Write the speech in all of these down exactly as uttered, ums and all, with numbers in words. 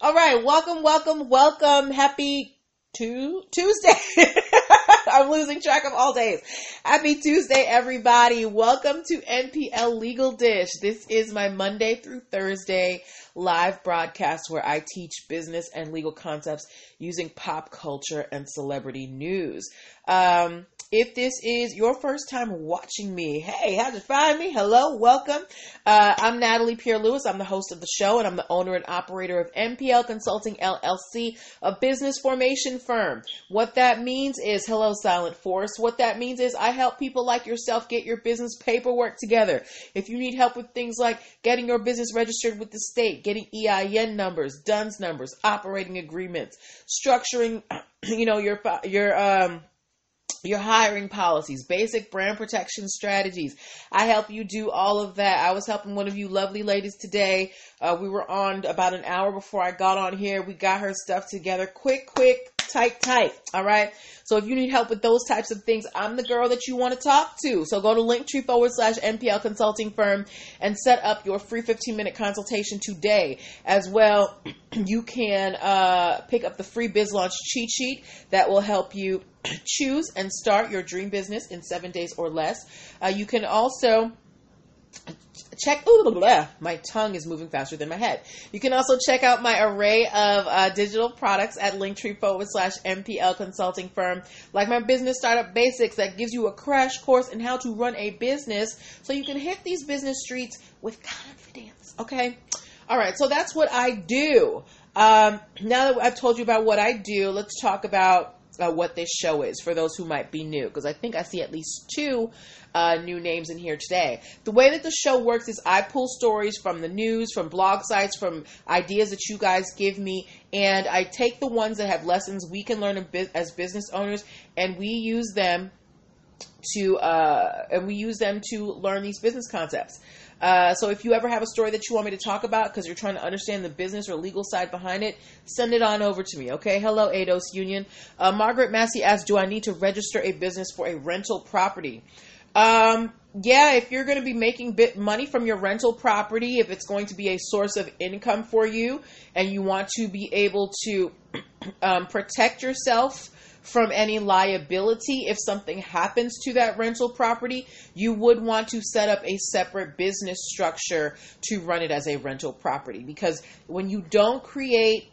All right, welcome, welcome, welcome. Happy two, Tuesday. I'm losing track of all days. Happy Tuesday, everybody. Welcome to N P L Legal Dish. This is my Monday through Thursday live broadcast where I teach business and legal concepts using pop culture and celebrity news. Um, if this is your first time watching me, hey, how'd you find me? Hello, welcome. Uh, I'm Natalie Pierre-Lewis. I'm the host of the show, and I'm the owner and operator of M P L Consulting L L C, a business formation firm. What that means is, hello, Silent Force. What that means is I help people like yourself get your business paperwork together. If you need help with things like getting your business registered with the state, getting E I N numbers, D U N S numbers, operating agreements, structuring, you know, your, your, um, your hiring policies, basic brand protection strategies. I help you do all of that. I was helping one of you lovely ladies today. Uh, we were on about an hour before I got on here. We got her stuff together. Quick, quick, tight, tight. All right. So if you need help with those types of things, I'm the girl that you want to talk to. So go to Linktree forward slash N P L Consulting Firm and set up your free fifteen minute consultation today. As well, you can uh, pick up the free Biz Launch cheat sheet that will help you choose and start your dream business in seven days or less. Uh, you can also check, ooh, blah, blah, my tongue is moving faster than my head. You can also check out my array of uh, digital products at Linktree forward slash M P L Consulting Firm, like my Business Startup Basics that gives you a crash course in how to run a business so you can hit these business streets with confidence, okay? All right, so that's what I do. Um, now that I've told you about what I do, let's talk about Uh, what this show is for those who might be new, because I think I see at least two uh, new names in here today. The way that the show works is I pull stories from the news, from blog sites, from ideas that you guys give me, and I take the ones that have lessons we can learn as business owners, and we use them to uh, and we use them to learn these business concepts. Uh, so if you ever have a story that you want me to talk about because you're trying to understand the business or legal side behind it, send it on over to me, okay? Hello, A D O S Union. Uh, Margaret Massey asked, do I need to register a business for a rental property? Um, yeah, if you're going to be making bit money from your rental property, if it's going to be a source of income for you and you want to be able to um, protect yourself from any liability, if something happens to that rental property, you would want to set up a separate business structure to run it as a rental property. Because when you don't create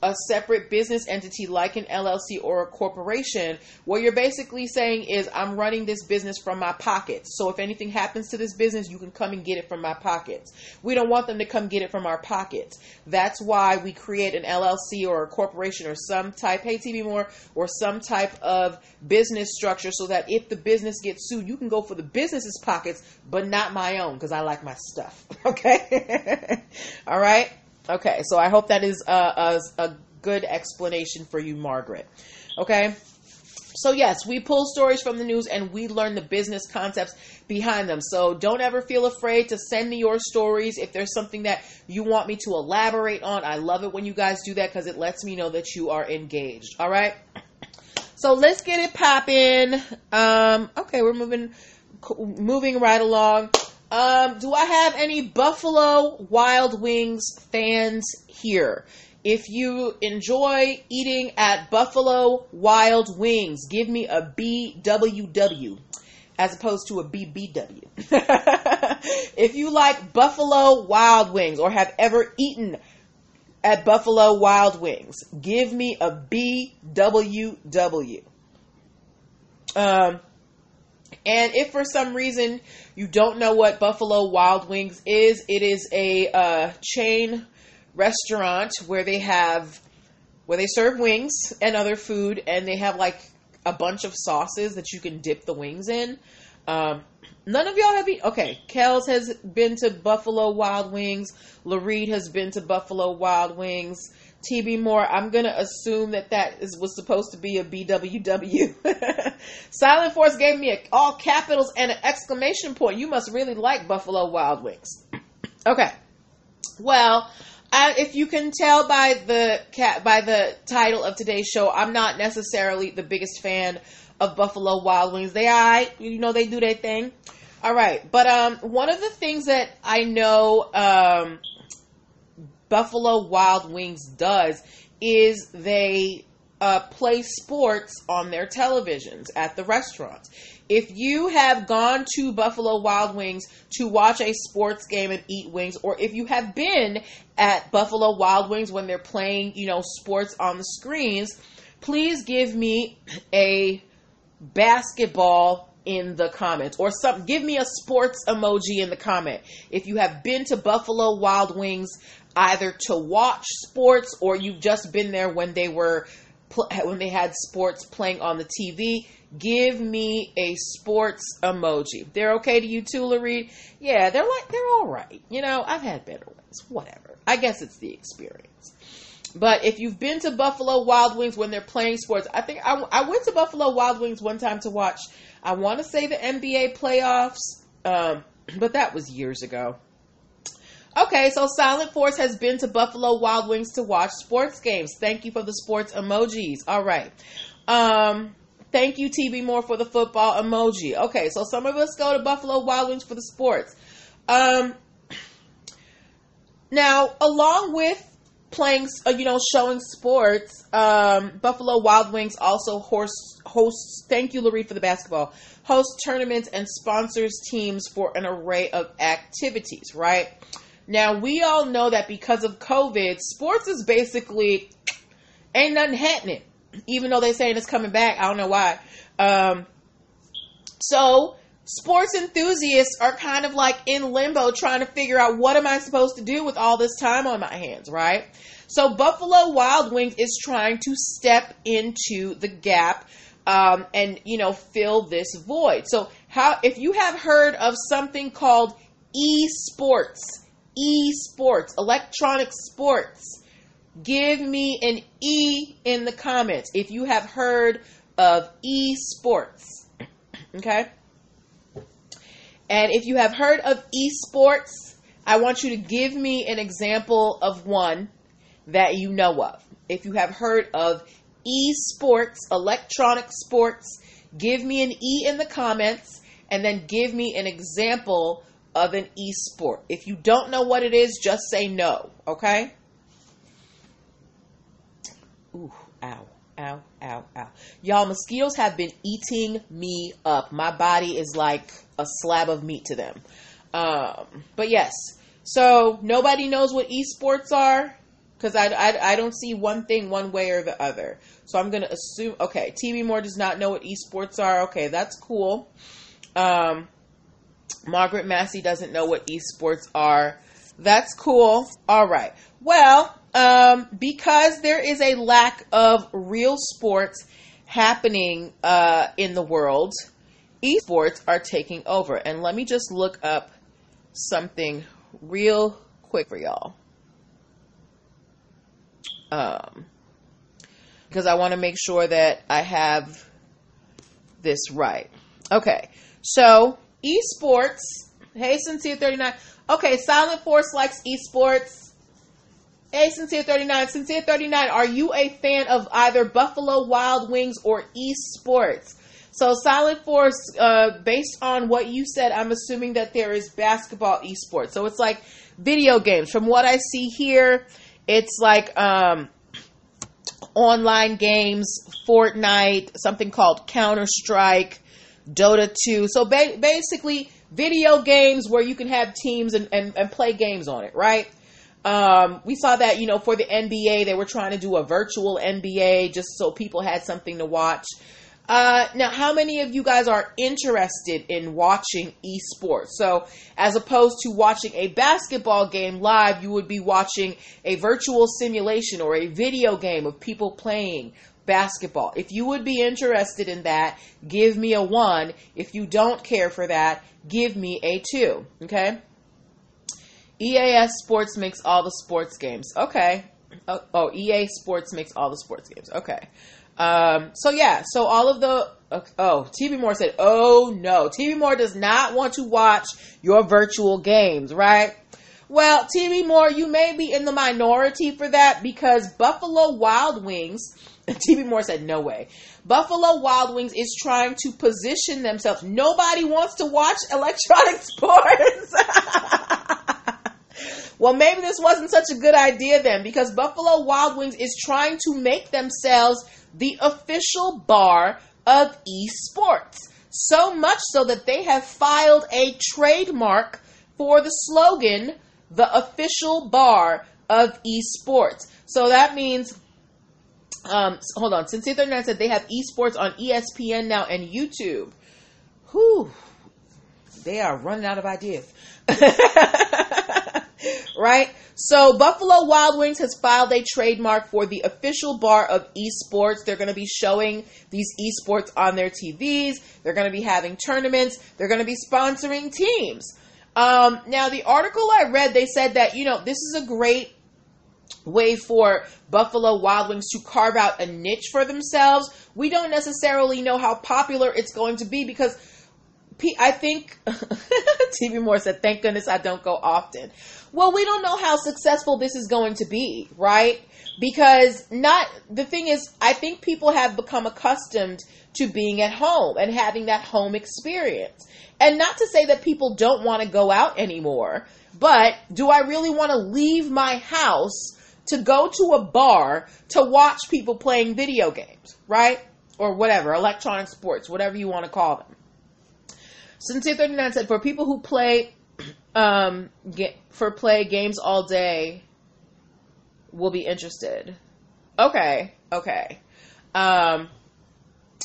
a separate business entity like an L L C or a corporation, what you're basically saying is, I'm running this business from my pockets. So if anything happens to this business, you can come and get it from my pockets. We don't want them to come get it from our pockets. That's why we create an L L C or a corporation or some type, hey T V More, or some type of business structure so that if the business gets sued, you can go for the business's pockets, but not my own, because I like my stuff. Okay. All right. Okay, so I hope that is a, a, a good explanation for you, Margaret. Okay, so yes, we pull stories from the news and we learn the business concepts behind them. So don't ever feel afraid to send me your stories. If there's something that you want me to elaborate on, I love it when you guys do that because it lets me know that you are engaged. All right, so let's get it popping. Um, okay, we're moving, moving right along. Um, do I have any Buffalo Wild Wings fans here? If you enjoy eating at Buffalo Wild Wings, give me a B W W as opposed to a B B W. If you like Buffalo Wild Wings or have ever eaten at Buffalo Wild Wings, give me a B W W. Um, And if for some reason you don't know what Buffalo Wild Wings is, it is a uh, chain restaurant where they have, where they serve wings and other food, and they have like a bunch of sauces that you can dip the wings in. Um, none of y'all have eaten. Okay, Kels has been to Buffalo Wild Wings. Lareed has been to Buffalo Wild Wings. T B Moore, I'm going to assume that that is, was supposed to be a B W W. Silent Force gave me a, all capitals and an exclamation point. You must really like Buffalo Wild Wings. Okay. Well, I, if you can tell by the cat, by the title of today's show, I'm not necessarily the biggest fan of Buffalo Wild Wings. They all right. You know, they do their thing. All right. But um, one of the things that I know um, Buffalo Wild Wings does is they uh, play sports on their televisions at the restaurants. If you have gone to Buffalo Wild Wings to watch a sports game and eat wings, or if you have been at Buffalo Wild Wings when they're playing, you know, sports on the screens, please give me a basketball in the comments, or some, give me a sports emoji in the comment. If you have been to Buffalo Wild Wings either to watch sports, or you've just been there when they were when they had sports playing on the T V, give me a sports emoji. They're okay to you too, Lareed? Yeah, they're like they're all right. You know, I've had better ones. Whatever. I guess it's the experience. But if you've been to Buffalo Wild Wings when they're playing sports, I think I, I went to Buffalo Wild Wings one time to watch, I want to say the N B A playoffs, um, but that was years ago. Okay, so Silent Force has been to Buffalo Wild Wings to watch sports games. Thank you for the sports emojis. All right. Um, thank you, T B Moore, for the football emoji. Okay, so some of us go to Buffalo Wild Wings for the sports. Um, now, along with playing, you know, showing sports, um, Buffalo Wild Wings also hosts, hosts, thank you, Larie, for the basketball, hosts tournaments and sponsors teams for an array of activities, right? Now, we all know that because of COVID, sports is basically, ain't nothing happening, even though they're saying it's coming back. I don't know why. Um, so, sports enthusiasts are kind of like in limbo trying to figure out, what am I supposed to do with all this time on my hands, right? So Buffalo Wild Wings is trying to step into the gap um, and, you know, fill this void. So how, if you have heard of something called eSports, eSports, electronic sports, give me an E in the comments if you have heard of eSports, okay? And if you have heard of esports, I want you to give me an example of one that you know of. If you have heard of esports, electronic sports, give me an E in the comments, and then give me an example of an esport. If you don't know what it is, just say no, okay? Ooh, ow. Ow, ow, ow. Y'all, mosquitoes have been eating me up. My body is like a slab of meat to them. Um, but yes, so nobody knows what esports are because I, I, I don't see one thing one way or the other. So I'm going to assume, okay, T B Moore does not know what esports are. Okay, that's cool. Um, Margaret Massey doesn't know what esports are. That's cool. All right. Well, um, because there is a lack of real sports happening uh, in the world, esports are taking over. And let me just look up something real quick for y'all, um, because I want to make sure that I have this right. Okay, so esports. Hey, Sincere thirty-nine. Okay, Silent Force likes esports. Hey, Sincere thirty-nine. Sincere thirty-nine, are you a fan of either Buffalo Wild Wings or esports? So, Silent Force, uh, based on what you said, I'm assuming that there is basketball esports. So, it's like video games. From what I see here, it's like um, online games, Fortnite, something called Counter-Strike, Dota two. So, ba- basically... video games where you can have teams and, and, and play games on it, right? Um, we saw that, you know, for the N B A, they were trying to do a virtual N B A just so people had something to watch. Uh, now, how many of you guys are interested in watching esports? So, as opposed to watching a basketball game live, you would be watching a virtual simulation or a video game of people playing basketball. If you would be interested in that, give me a one. If you don't care for that, give me a two. Okay. E A S Sports makes all the sports games. Okay. Oh, oh E A Sports makes all the sports games. Okay. Um, so yeah, so all of the, oh, T B Moore said, oh no, T B Moore does not want to watch your virtual games, right? Well, T B Moore, you may be in the minority for that because Buffalo Wild Wings, T B Moore said, no way. Buffalo Wild Wings is trying to position themselves. Nobody wants to watch electronic sports. Well, maybe this wasn't such a good idea then, because Buffalo Wild Wings is trying to make themselves the official bar of esports. So much so that they have filed a trademark for the slogan, the official bar of esports. So that means, um, hold on, Sincere thirty-nine said they have esports on E S P N now and YouTube. Whew, they are running out of ideas. Right? So Buffalo Wild Wings has filed a trademark for the official bar of esports. They're going to be showing these esports on their T Vs. They're going to be having tournaments. They're going to be sponsoring teams. Um, now, the article I read, they said that, you know, this is a great way for Buffalo Wild Wings to carve out a niche for themselves. We don't necessarily know how popular it's going to be because I think T V Moore said, thank goodness I don't go often. Well, we don't know how successful this is going to be, right? Because not the thing is, I think people have become accustomed to being at home and having that home experience. And not to say that people don't want to go out anymore, but do I really want to leave my house to go to a bar to watch people playing video games, right? Or whatever, electronic sports, whatever you want to call them. Sincere thirty-nine said, for people who play um, get, for play games all day will be interested. Okay, okay. Um,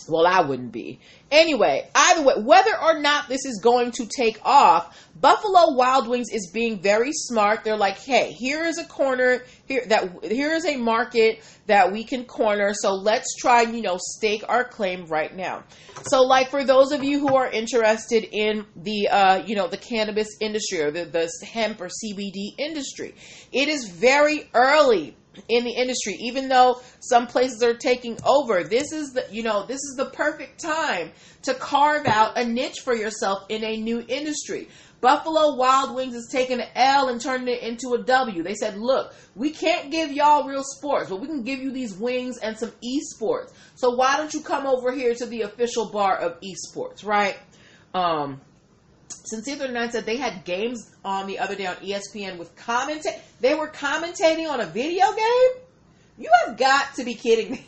well, I wouldn't be. Anyway, either way, whether or not this is going to take off, Buffalo Wild Wings is being very smart. They're like, hey, here is a corner, here that here is a market that we can corner, so let's try, you know, stake our claim right now. So, like, for those of you who are interested in the, uh, you know, the cannabis industry or the, the hemp or C B D industry, it is very early in the industry, even though some places are taking over. This is the, you know, this is the perfect time to carve out a niche for yourself in a new industry. Buffalo Wild Wings is taking an L and turning it into a W. They said, look, we can't give y'all real sports, but we can give you these wings and some esports. So why don't you come over here to the official bar of esports, right? Um, Sincere thirty-nine said they had games on the other day on E S P N with commenta- they were commentating on a video game? You have got to be kidding me.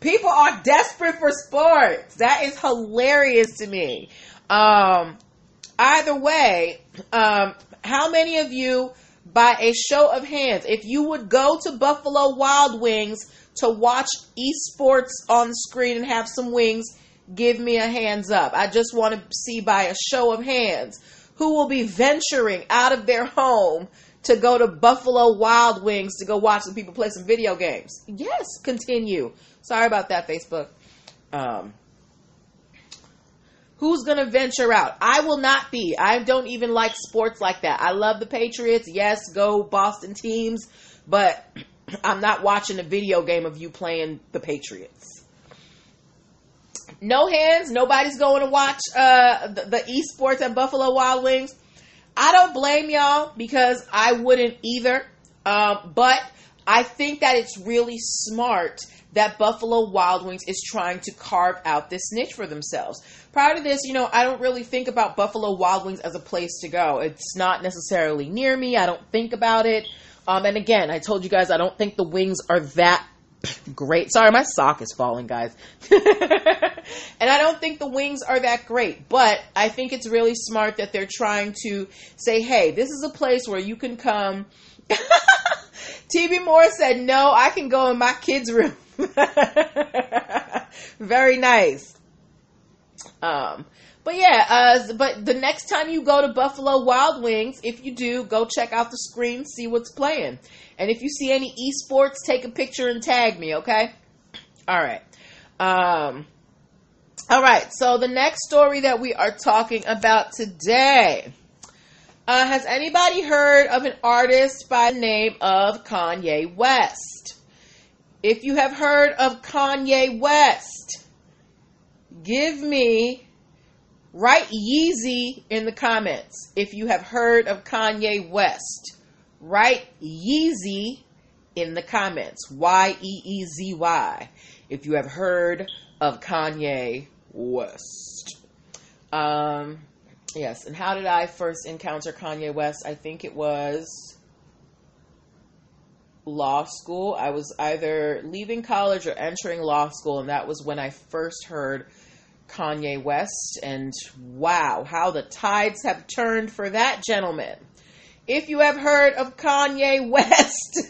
People are desperate for sports. That is hilarious to me. Um, either way, um, how many of you, by a show of hands, if you would go to Buffalo Wild Wings to watch esports on the screen and have some wings, give me a hands up. I just want to see by a show of hands who will be venturing out of their home to go to Buffalo Wild Wings to go watch some people play some video games. Yes, continue. Sorry about that, Facebook. Um, who's going to venture out? I will not be. I don't even like sports like that. I love the Patriots. Yes, go Boston teams. But I'm not watching a video game of you playing the Patriots. No hands. Nobody's going to watch uh, the, the esports at Buffalo Wild Wings. I don't blame y'all because I wouldn't either. Um, but I think that it's really smart that Buffalo Wild Wings is trying to carve out this niche for themselves. Prior to this, you know, I don't really think about Buffalo Wild Wings as a place to go. It's not necessarily near me. I don't think about it. Um, and again, I told you guys, I don't think the wings are that great. Sorry, my sock is falling, guys. And I don't think the wings are that great, but I think it's really smart that they're trying to say, hey, this is a place where you can come. T B Moore said, no, I can go in my kids' room. Very nice. Um, but yeah, uh, but the next time you go to Buffalo Wild Wings, if you do, go check out the screen, see what's playing. And if you see any esports, take a picture and tag me, okay? All right. Um, all right. So the next story that we are talking about today. Uh, has anybody heard of an artist by the name of Kanye West? If you have heard of Kanye West, give me, write Yeezy in the comments. If you have heard of Kanye West, write Yeezy in the comments. Y E E Z Y. If you have heard of Kanye West. Um, Yes. And how did I first encounter Kanye West? I think it was law school. I was either leaving college or entering law school, and that was when I first heard Kanye West. And wow, how the tides have turned for that gentleman. If you have heard of Kanye West,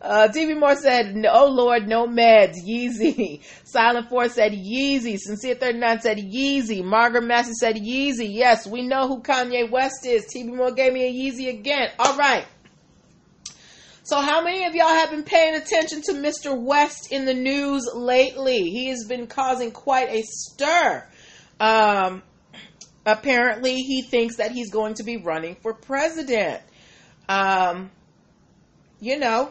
uh, D B Moore said, oh Lord, no meds, Yeezy. Silent Force said Yeezy. Sincere thirty-nine said Yeezy. Margaret Massey said Yeezy. Yes, we know who Kanye West is. T B Moore gave me a Yeezy again. All right. So how many of y'all have been paying attention to Mister West in the news lately? He has been causing quite a stir. Um... Apparently, he thinks that he's going to be running for president. Um, you know,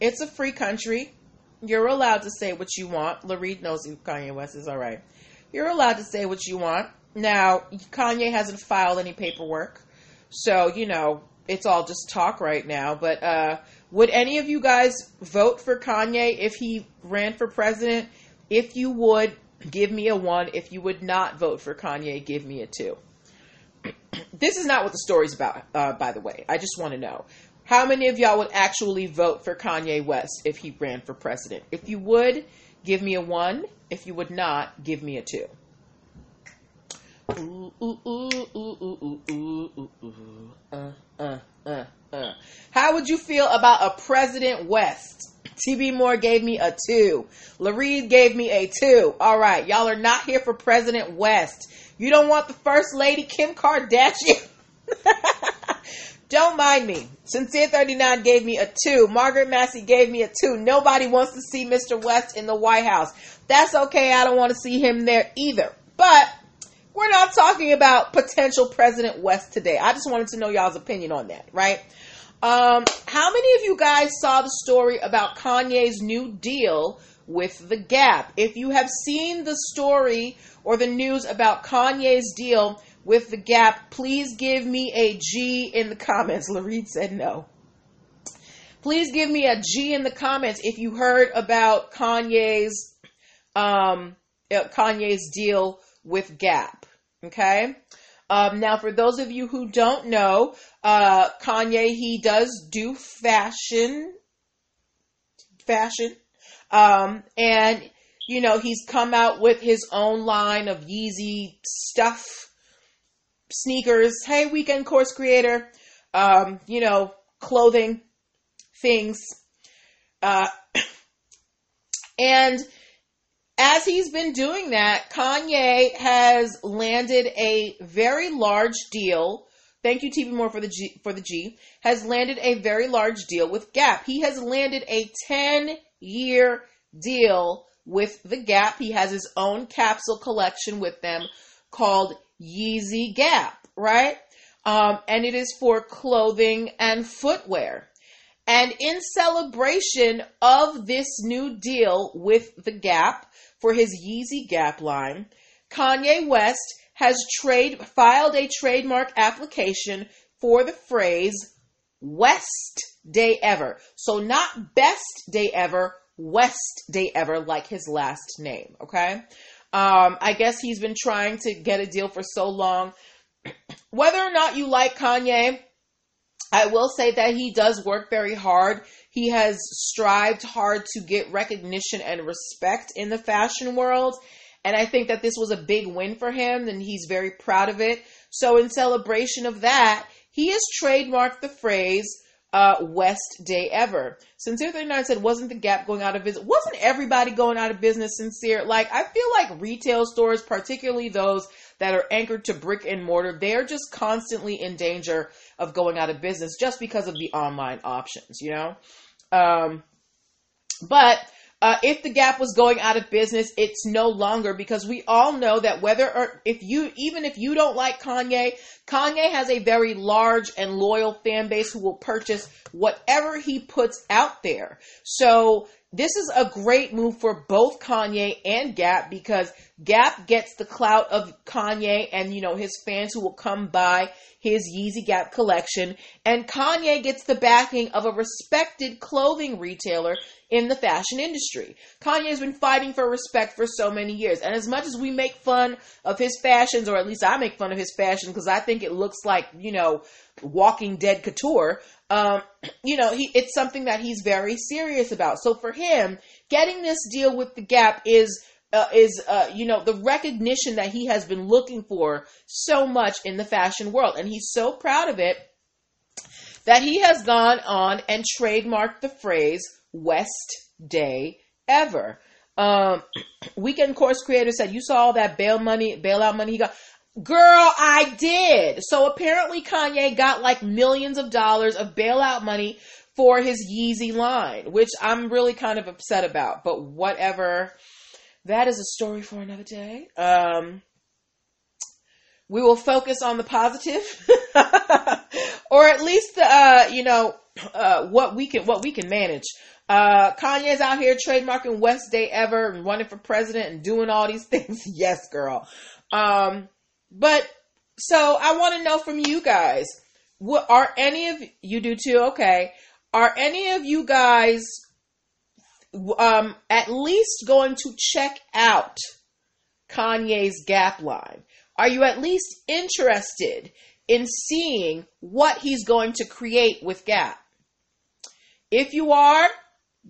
it's a free country. You're allowed to say what you want. Lareed knows who Kanye West is, all right. You're allowed to say what you want. Now, Kanye hasn't filed any paperwork. So, you know, it's all just talk right now. But uh, would any of you guys vote for Kanye if he ran for president? If you would, give me a one. If you would not vote for Kanye, give me a two. This is not what the story's about, uh, by the way. I just want to know. How many of y'all would actually vote for Kanye West if he ran for president? If you would, give me a one. If you would not, give me a two. Ooh, ooh, ooh, ooh, ooh, ooh, ooh, uh, uh, uh, uh. How would you feel about a President West? T B Moore gave me a two. Lareed gave me a two. All right. Y'all are not here for President West. You don't want the first lady, Kim Kardashian. Don't mind me. Sincere thirty-nine gave me a two. Margaret Massey gave me a two. Nobody wants to see Mister West in the White House. That's okay. I don't want to see him there either. But we're not talking about potential President West today. I just wanted to know y'all's opinion on that, right? Um, how many of you guys saw the story about Kanye's new deal with The Gap? If you have seen the story or the news about Kanye's deal with The Gap, please give me a G in the comments. Lareed said no. Please give me a G in the comments if you heard about Kanye's, um, Kanye's deal with Gap. Okay. Um, now, for those of you who don't know, uh, Kanye, he does do fashion, fashion, um, and, you know, he's come out with his own line of Yeezy stuff, sneakers, hey, weekend course creator, um, you know, clothing, things, uh, and as he's been doing that, Kanye has landed a very large deal. Thank you, T B Moore, for the G, for the G. Has landed a very large deal with Gap. He has landed a ten-year deal with the Gap. He has his own capsule collection with them called Yeezy Gap, right? Um, and it is for clothing and footwear. And in celebration of this new deal with the Gap, for his Yeezy Gap line, Kanye West has trade filed a trademark application for the phrase West Day Ever. So not Best Day Ever, West Day Ever, like his last name, okay? Um, I guess he's been trying to get a deal for so long. Whether or not you like Kanye, I will say that he does work very hard. He has strived hard to get recognition and respect in the fashion world. And I think that this was a big win for him, and he's very proud of it. So in celebration of that, he has trademarked the phrase uh, West Day Ever. Sincere thirty-nine said, wasn't the Gap going out of business? Wasn't everybody going out of business, Sincere? Like, I feel like retail stores, particularly those that are anchored to brick and mortar, they're just constantly in danger of going out of business just because of the online options, you know? Um, but uh, if the Gap was going out of business, it's no longer, because we all know that whether or if you, even if you don't like Kanye, Kanye has a very large and loyal fan base who will purchase whatever he puts out there. So this is a great move for both Kanye and Gap, because Gap gets the clout of Kanye and, you know, his fans who will come buy his Yeezy Gap collection. And Kanye gets the backing of a respected clothing retailer in the fashion industry. Kanye has been fighting for respect for so many years. And as much as we make fun of his fashions, or at least I make fun of his fashion because I think it looks like, you know, Walking Dead couture, Um, you know, he, it's something that he's very serious about. So for him, getting this deal with the Gap is, uh, is, uh, you know, the recognition that he has been looking for so much in the fashion world. And he's so proud of it that he has gone on and trademarked the phrase West Day Ever. Um, Weekend Course creator said, you saw all that bail money, bailout money he got. Girl, I did. So apparently Kanye got like millions of dollars of bailout money for his Yeezy line, which I'm really kind of upset about, but whatever. That is a story for another day. Um, we will focus on the positive or at least, uh, you know, uh, what we can, what we can manage. Uh, Kanye's out here trademarking West Day Ever and running for president and doing all these things. Yes, girl. Um, But, so I want to know from you guys, what are any of, you do too, okay, are any of you guys um, at least going to check out Kanye's Gap line? Are you at least interested in seeing what he's going to create with Gap? If you are,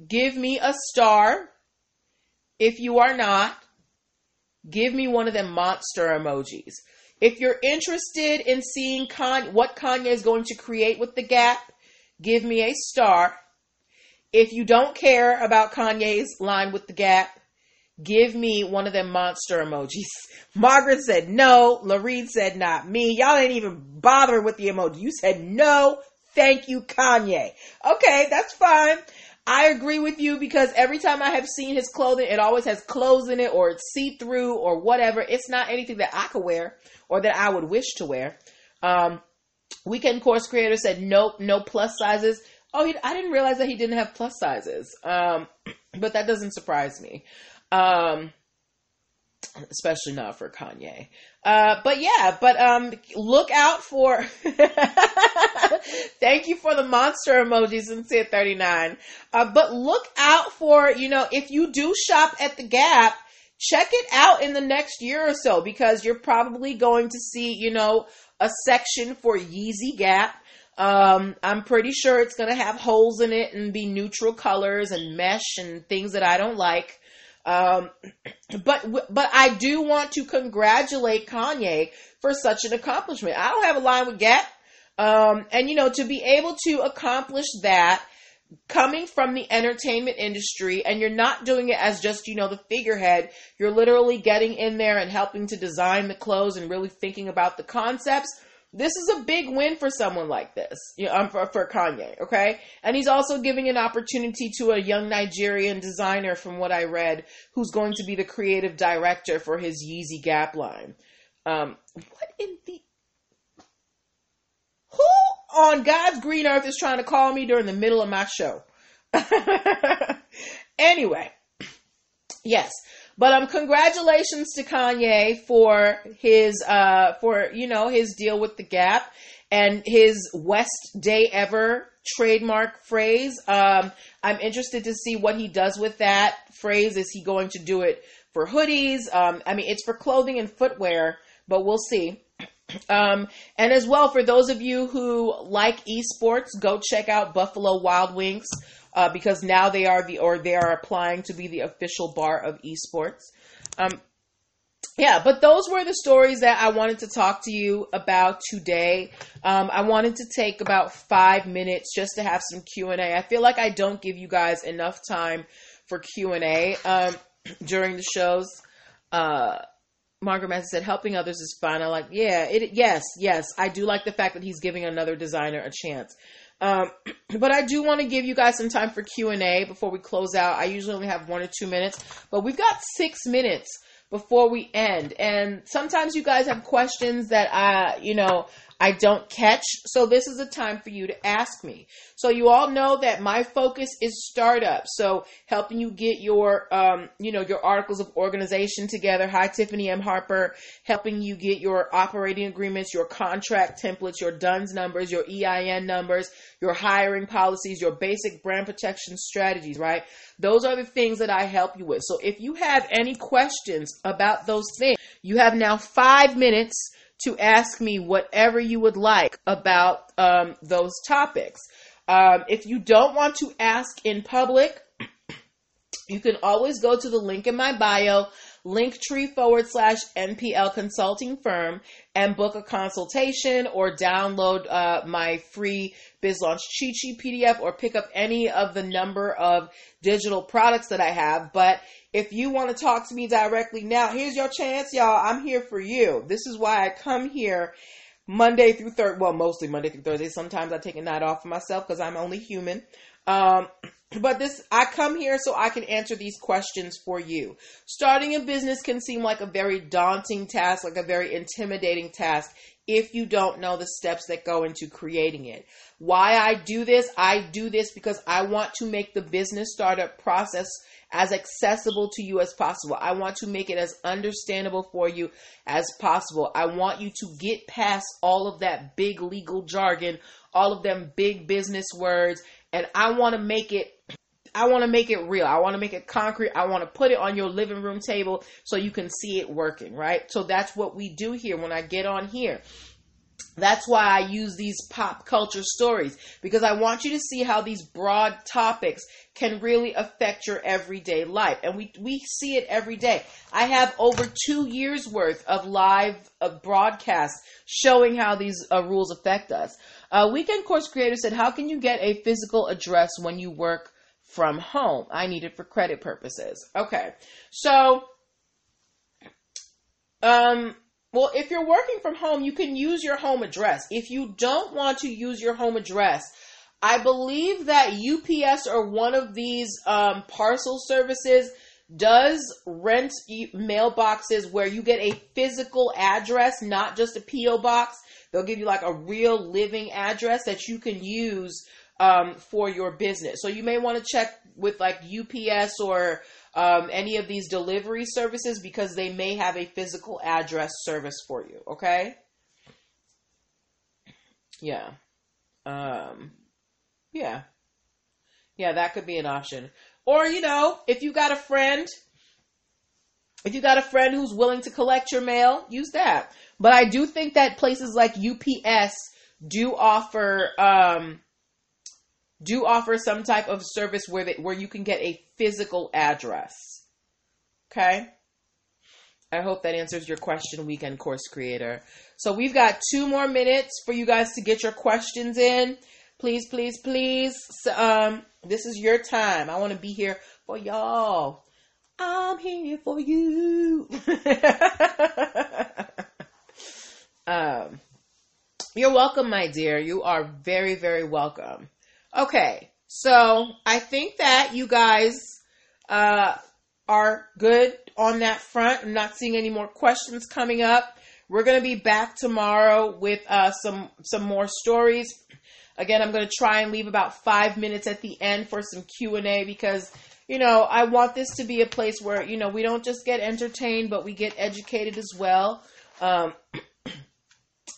give me a star. If you are not, give me one of them monster emojis. If you're interested in seeing Con- what Kanye is going to create with the Gap, give me a star. If you don't care about Kanye's line with the Gap, give me one of them monster emojis. Margaret said no. Lorene said not me. Y'all ain't even bothering with the emoji. You said no. Thank you, Kanye. Okay, that's fine. I agree with you, because every time I have seen his clothing, it always has clothes in it, or it's see-through or whatever. It's not anything that I could wear or that I would wish to wear. Um, Weekend Course creator said, nope, no plus sizes. Oh, he, I didn't realize that he didn't have plus sizes. Um, but that doesn't surprise me. Um, especially not for Kanye. Uh, but yeah, but, um, look out for, thank you for the monster emojis in Sid thirty-nine. Uh, but look out for, you know, if you do shop at the Gap, check it out in the next year or so, because you're probably going to see, you know, a section for Yeezy Gap. Um, I'm pretty sure it's going to have holes in it and be neutral colors and mesh and things that I don't like. Um, but, but I do want to congratulate Kanye for such an accomplishment. I don't have a line with Gap. Um, and you know, to be able to accomplish that coming from the entertainment industry, and you're not doing it as just, you know, the figurehead, you're literally getting in there and helping to design the clothes and really thinking about the concepts. This is a big win for someone like this, you know, for, for Kanye, okay? And he's also giving an opportunity to a young Nigerian designer, from what I read, who's going to be the creative director for his Yeezy Gap line. Um, what in the... Who on God's green earth is trying to call me during the middle of my show? Anyway, yes. But um, congratulations to Kanye for his, uh, for, you know, his deal with the Gap and his West Day Ever trademark phrase. Um, I'm interested to see what he does with that phrase. Is he going to do it for hoodies? Um, I mean, it's for clothing and footwear, but we'll see. Um, and as well, for those of you who like esports, go check out Buffalo Wild Wings. Uh, because now they are the, or they are applying to be the official bar of esports. Um, yeah, but those were the stories that I wanted to talk to you about today. Um, I wanted to take about five minutes just to have some Q and A. I feel like I don't give you guys enough time for Q and A, um, during the shows. Uh, Margaret Madsen said, helping others is fun. I like, yeah, it, yes, yes. I do like the fact that he's giving another designer a chance. Um, but I do want to give you guys some time for Q and A before we close out. I usually only have one or two minutes, but we've got six minutes before we end. And sometimes you guys have questions that I, you know, I don't catch, so this is a time for you to ask me. So you all know that my focus is startups, so helping you get your, um, you know, your articles of organization together. Hi, Tiffany M. Harper, helping you get your operating agreements, your contract templates, your D U N S numbers, your E I N numbers, your hiring policies, your basic brand protection strategies, right? Those are the things that I help you with. So if you have any questions about those things, you have now five minutes to ask me whatever you would like about um, those topics. Um, if you don't want to ask in public, you can always go to the link in my bio, Linktree forward slash M P L Consulting Firm, and book a consultation or download uh, my free Biz Launch Cheat Sheet P D F or pick up any of the number of digital products that I have. But if you want to talk to me directly now, here's your chance, y'all. I'm here for you. This is why I come here Monday through Thursday. Well, mostly Monday through Thursday. Sometimes I take a night off for myself because I'm only human. Um, but this, I come here so I can answer these questions for you. Starting a business can seem like a very daunting task, like a very intimidating task, if you don't know the steps that go into creating it. Why I do this, I do this because I want to make the business startup process as accessible to you as possible. I want to make it as understandable for you as possible. I want you to get past all of that big legal jargon, all of them big business words, and I want to make it I want to make it real. I want to make it concrete. I want to put it on your living room table so you can see it working, right? So that's what we do here when I get on here. That's why I use these pop culture stories, because I want you to see how these broad topics can really affect your everyday life. And we, we see it every day. I have over two years worth of live uh, broadcasts showing how these uh, rules affect us. Uh, Weekend Course Creator said, how can you get a physical address when you work from home? I need it for credit purposes. Okay. So, um, well, if you're working from home, you can use your home address. If you don't want to use your home address, I believe that U P S or one of these um, parcel services does rent e- mailboxes where you get a physical address, not just a P O box. They'll give you like a real living address that you can use um, for your business. So you may want to check with like U P S or Um, any of these delivery services, because they may have a physical address service for you. Okay. Yeah. Um, yeah. Yeah. That could be an option. Or, you know, if you got a friend, if you got a friend who's willing to collect your mail, use that. But I do think that places like U P S do offer, um, do offer some type of service where they, where you can get a physical address. Okay. I hope that answers your question, Weekend Course Creator. So we've got two more minutes for you guys to get your questions in. Please, please, please. Um, this is your time. I want to be here for y'all. I'm here for you. um, you're welcome, my dear. You are very, very welcome. Okay, so I think that you guys uh, are good on that front. I'm not seeing any more questions coming up. We're going to be back tomorrow with uh, some, some more stories. Again, I'm going to try and leave about five minutes at the end for some Q and A because, you know, I want this to be a place where, you know, we don't just get entertained, but we get educated as well. Um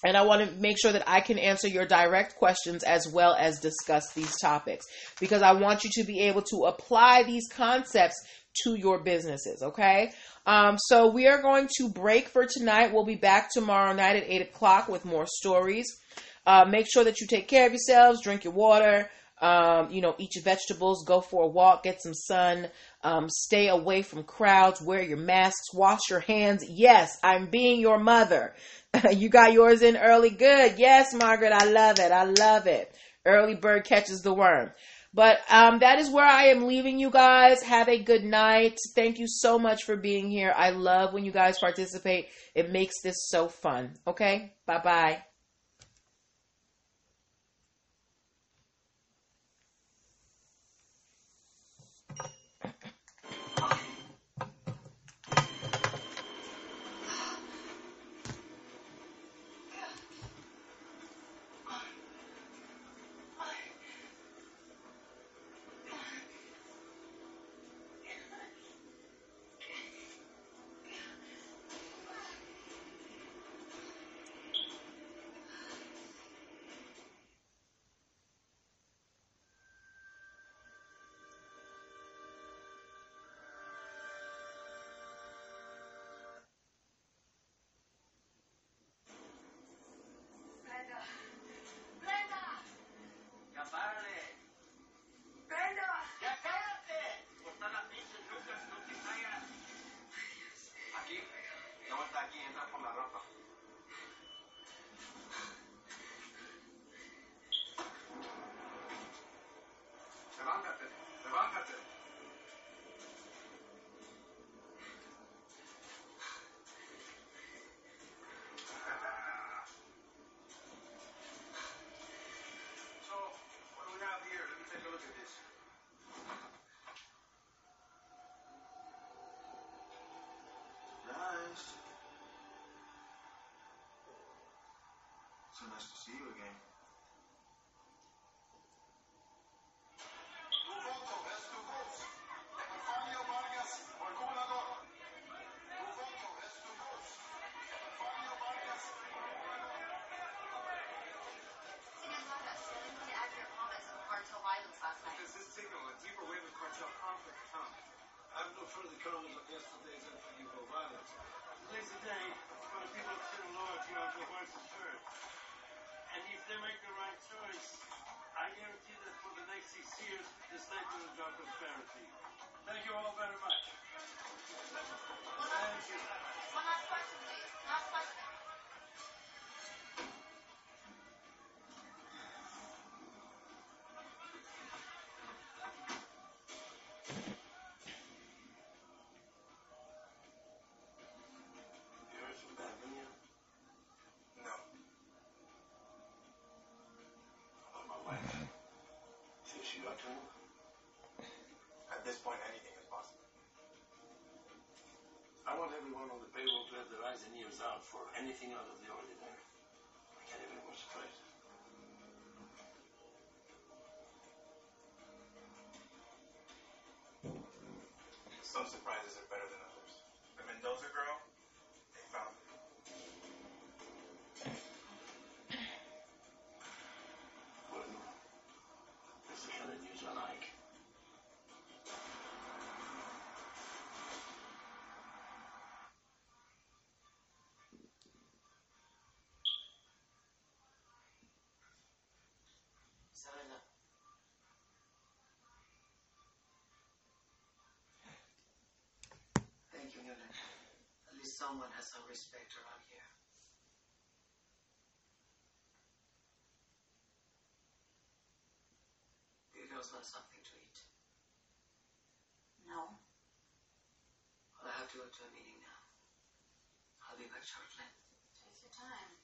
And I want to make sure that I can answer your direct questions as well as discuss these topics, because I want you to be able to apply these concepts to your businesses. Okay. Um, so we are going to break for tonight. We'll be back tomorrow night at eight o'clock with more stories. Uh, make sure that you take care of yourselves, drink your water, um, you know, eat your vegetables, go for a walk, get some sun, um, stay away from crowds, wear your masks, wash your hands. Yes, I'm being your mother. You got yours in early. Good. Yes, Margaret. I love it. I love it. Early bird catches the worm. But um, that is where I am leaving you guys. Have a good night. Thank you so much for being here. I love when you guys participate. It makes this so fun. Okay? Bye-bye. so nice to see you again. At this point, anything is possible. I want everyone on the payroll to have their eyes and ears out for anything out of the ordinary. I can't even watch the place. Some surprises are better than others. The Mendoza girl, they found it. Thank you, Nilda. At least someone has some respect around here. You girls want something to eat? No. Well, I have to go to a meeting now. I'll be back shortly. Take your time.